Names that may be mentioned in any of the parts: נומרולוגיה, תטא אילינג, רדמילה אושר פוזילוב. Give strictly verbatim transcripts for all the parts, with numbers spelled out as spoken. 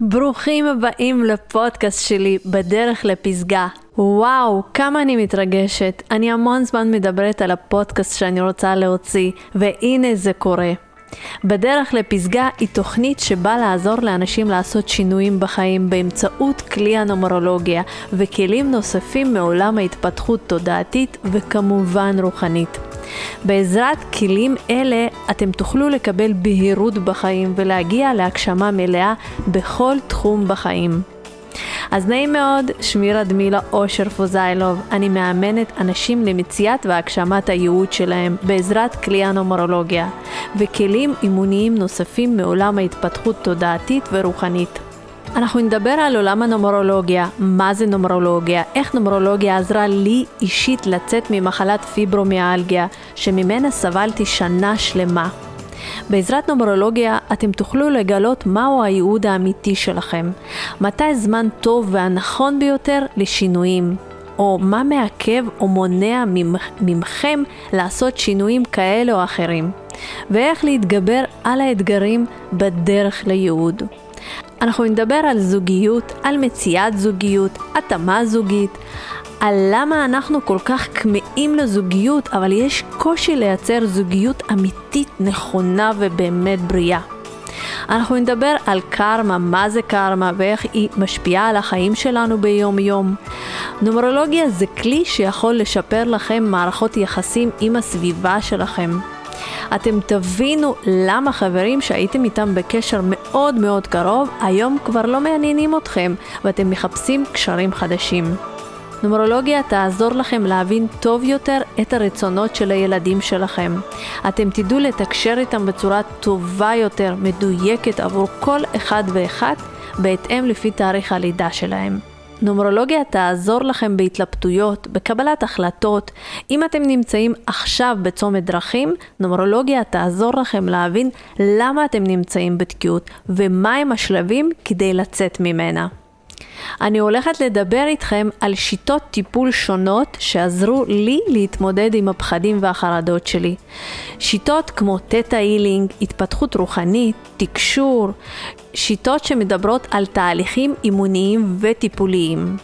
ברוכים הבאים לפודקאסט שלי בדרך לפסגה. וואו, כמה אני מתרגשת. אני המון זמן מדברת על הפודקאסט שאני רוצה להוציא, והנה זה קורה. בדרך לפסגה היא תוכנית שבאה לעזור לאנשים לעשות שינויים בחיים באמצעות כלי הנומרולוגיה וכלים נוספים מעולם ההתפתחות תודעתית וכמובן רוחנית. בעזרת כלים אלה אתם תוכלו לקבל בהירות בחיים ולהגיע להגשמה מלאה בכל תחום בחיים. אז נעים מאוד, שמי רדמילה אושר פוזילוב, אני מאמנת אנשים למציאת והגשמת הייעוד שלהם בעזרת כלי הנומרולוגיה וכלים אימוניים נוספים מעולם ההתפתחות תודעתית ורוחנית. אנחנו נדבר על עולם הנומרולוגיה, מה זה נומרולוגיה, איך נומרולוגיה עזרה לי אישית לצאת ממחלת פיברומיאלגיה שממנה סבלתי שנה שלמה. בעזרת נומרולוגיה אתם תוכלו לגלות מהו הייעוד האמיתי שלכם, מתי הזמן טוב והנכון ביותר לשינויים, או מה מעכב או מונע ממכם לעשות שינויים כאלה או אחרים, ואיך להתגבר על האתגרים בדרך לייעוד. אנחנו נדבר על זוגיות, על מציאת זוגיות, התאמה זוגית, על למה אנחנו כל כך כמאים לזוגיות, אבל יש קושי לייצר זוגיות אמיתית, נכונה ובאמת בריאה. אנחנו נדבר על קרמה, מה זה קרמה ואיך היא משפיעה על החיים שלנו ביום יום. נומרולוגיה זה כלי שיכול לשפר לכם מערכות יחסים עם הסביבה שלכם. אתם תבינו למה חברים שהייתם איתם בקשר מאוד מאוד קרוב היום כבר לא מעניינים אתכם ואתם מחפשים קשרים חדשים. נומרולוגיה תעזור לכם להבין טוב יותר את הרצונות של הילדים שלכם. אתם תדעו לתקשר איתם בצורה טובה יותר, מדויקת עבור כל אחד ואחד, בהתאם לפי תאריך הלידה שלהם. נומרולוגיה תעזור לכם בהתלבטויות, בקבלת החלטות. אם אתם נמצאים עכשיו בצומת דרכים, נומרולוגיה תעזור לכם להבין למה אתם נמצאים בתקיעות ומהם השלבים כדי לצאת ממנה. אני הולכת לדבר איתכם על שיטות טיפול שונות שעזרו לי להתמודד עם הפחדים והחרדות שלי. שיטות כמו תטא אילינג, התפתחות רוחנית, תקשור, שיטות שמדברות על תהליכים אימוניים וטיפוליים.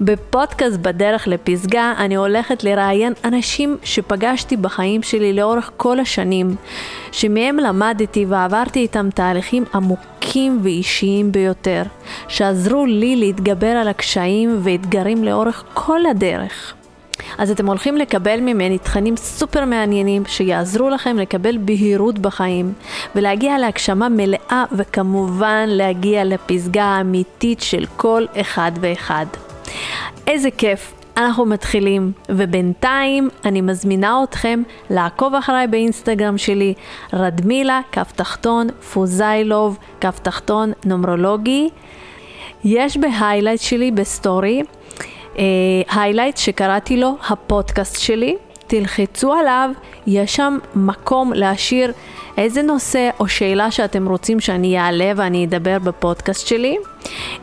בפודקאסט בדרך לפסגה אני הולכת לראיין אנשים שפגשתי בחיים שלי לאורך כל השנים, שמהם למדתי ועברתי איתם תהליכים עמוקים ואישיים ביותר, שעזרו לי להתגבר על הקשיים ואתגרים לאורך כל הדרך. אז אתם הולכים לקבל ממני תכנים סופר מעניינים שיעזרו לכם לקבל בהירות בחיים ולהגיע להגשמה מלאה וכמובן להגיע לפסגה האמיתית של כל אחד ואחד. איזה כיף, אנחנו מתחילים, ובינתיים אני מזמינה אתכם לעקוב אחריי באינסטגרם שלי, רדמילה קו תחתון פוזילוב קו תחתון נומרולוגי. יש בהיילייט שלי בסטורי היילייט שקראתי לו הפודקאסט שלי, תלחצו עליו, יש שם מקום להשאיר איזה נושא או שאלה שאתם רוצים שאני אעלה ואני אדבר בפודקאסט שלי.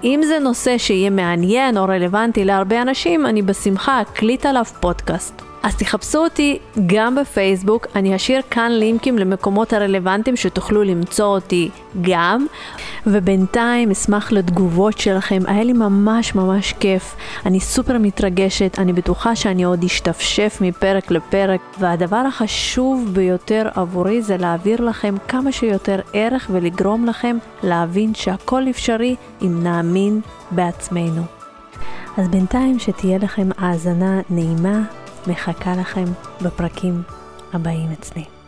אם זה נושא שיהיה מעניין או רלוונטי להרבה אנשים, אני בשמחה אקליט עליו פודקאסט. אז תחפשו אותי גם בפייסבוק, אני אשאיר כאן לינקים למקומות הרלוונטיים שתוכלו למצוא אותי גם. ובינתיים אשמח לתגובות שלכם, היה לי ממש ממש כיף, אני סופר מתרגשת, אני בטוחה שאני עוד אשתפשף מפרק לפרק, והדבר החשוב ביותר עבורי זה להעביר לכם כמה שיותר ערך ולגרום לכם להבין שהכל אפשרי אם נאמין בעצמנו. אז בינתיים שתהיה לכם האזנה נעימה, מחכה לכם בפרקים הבאים אצלי.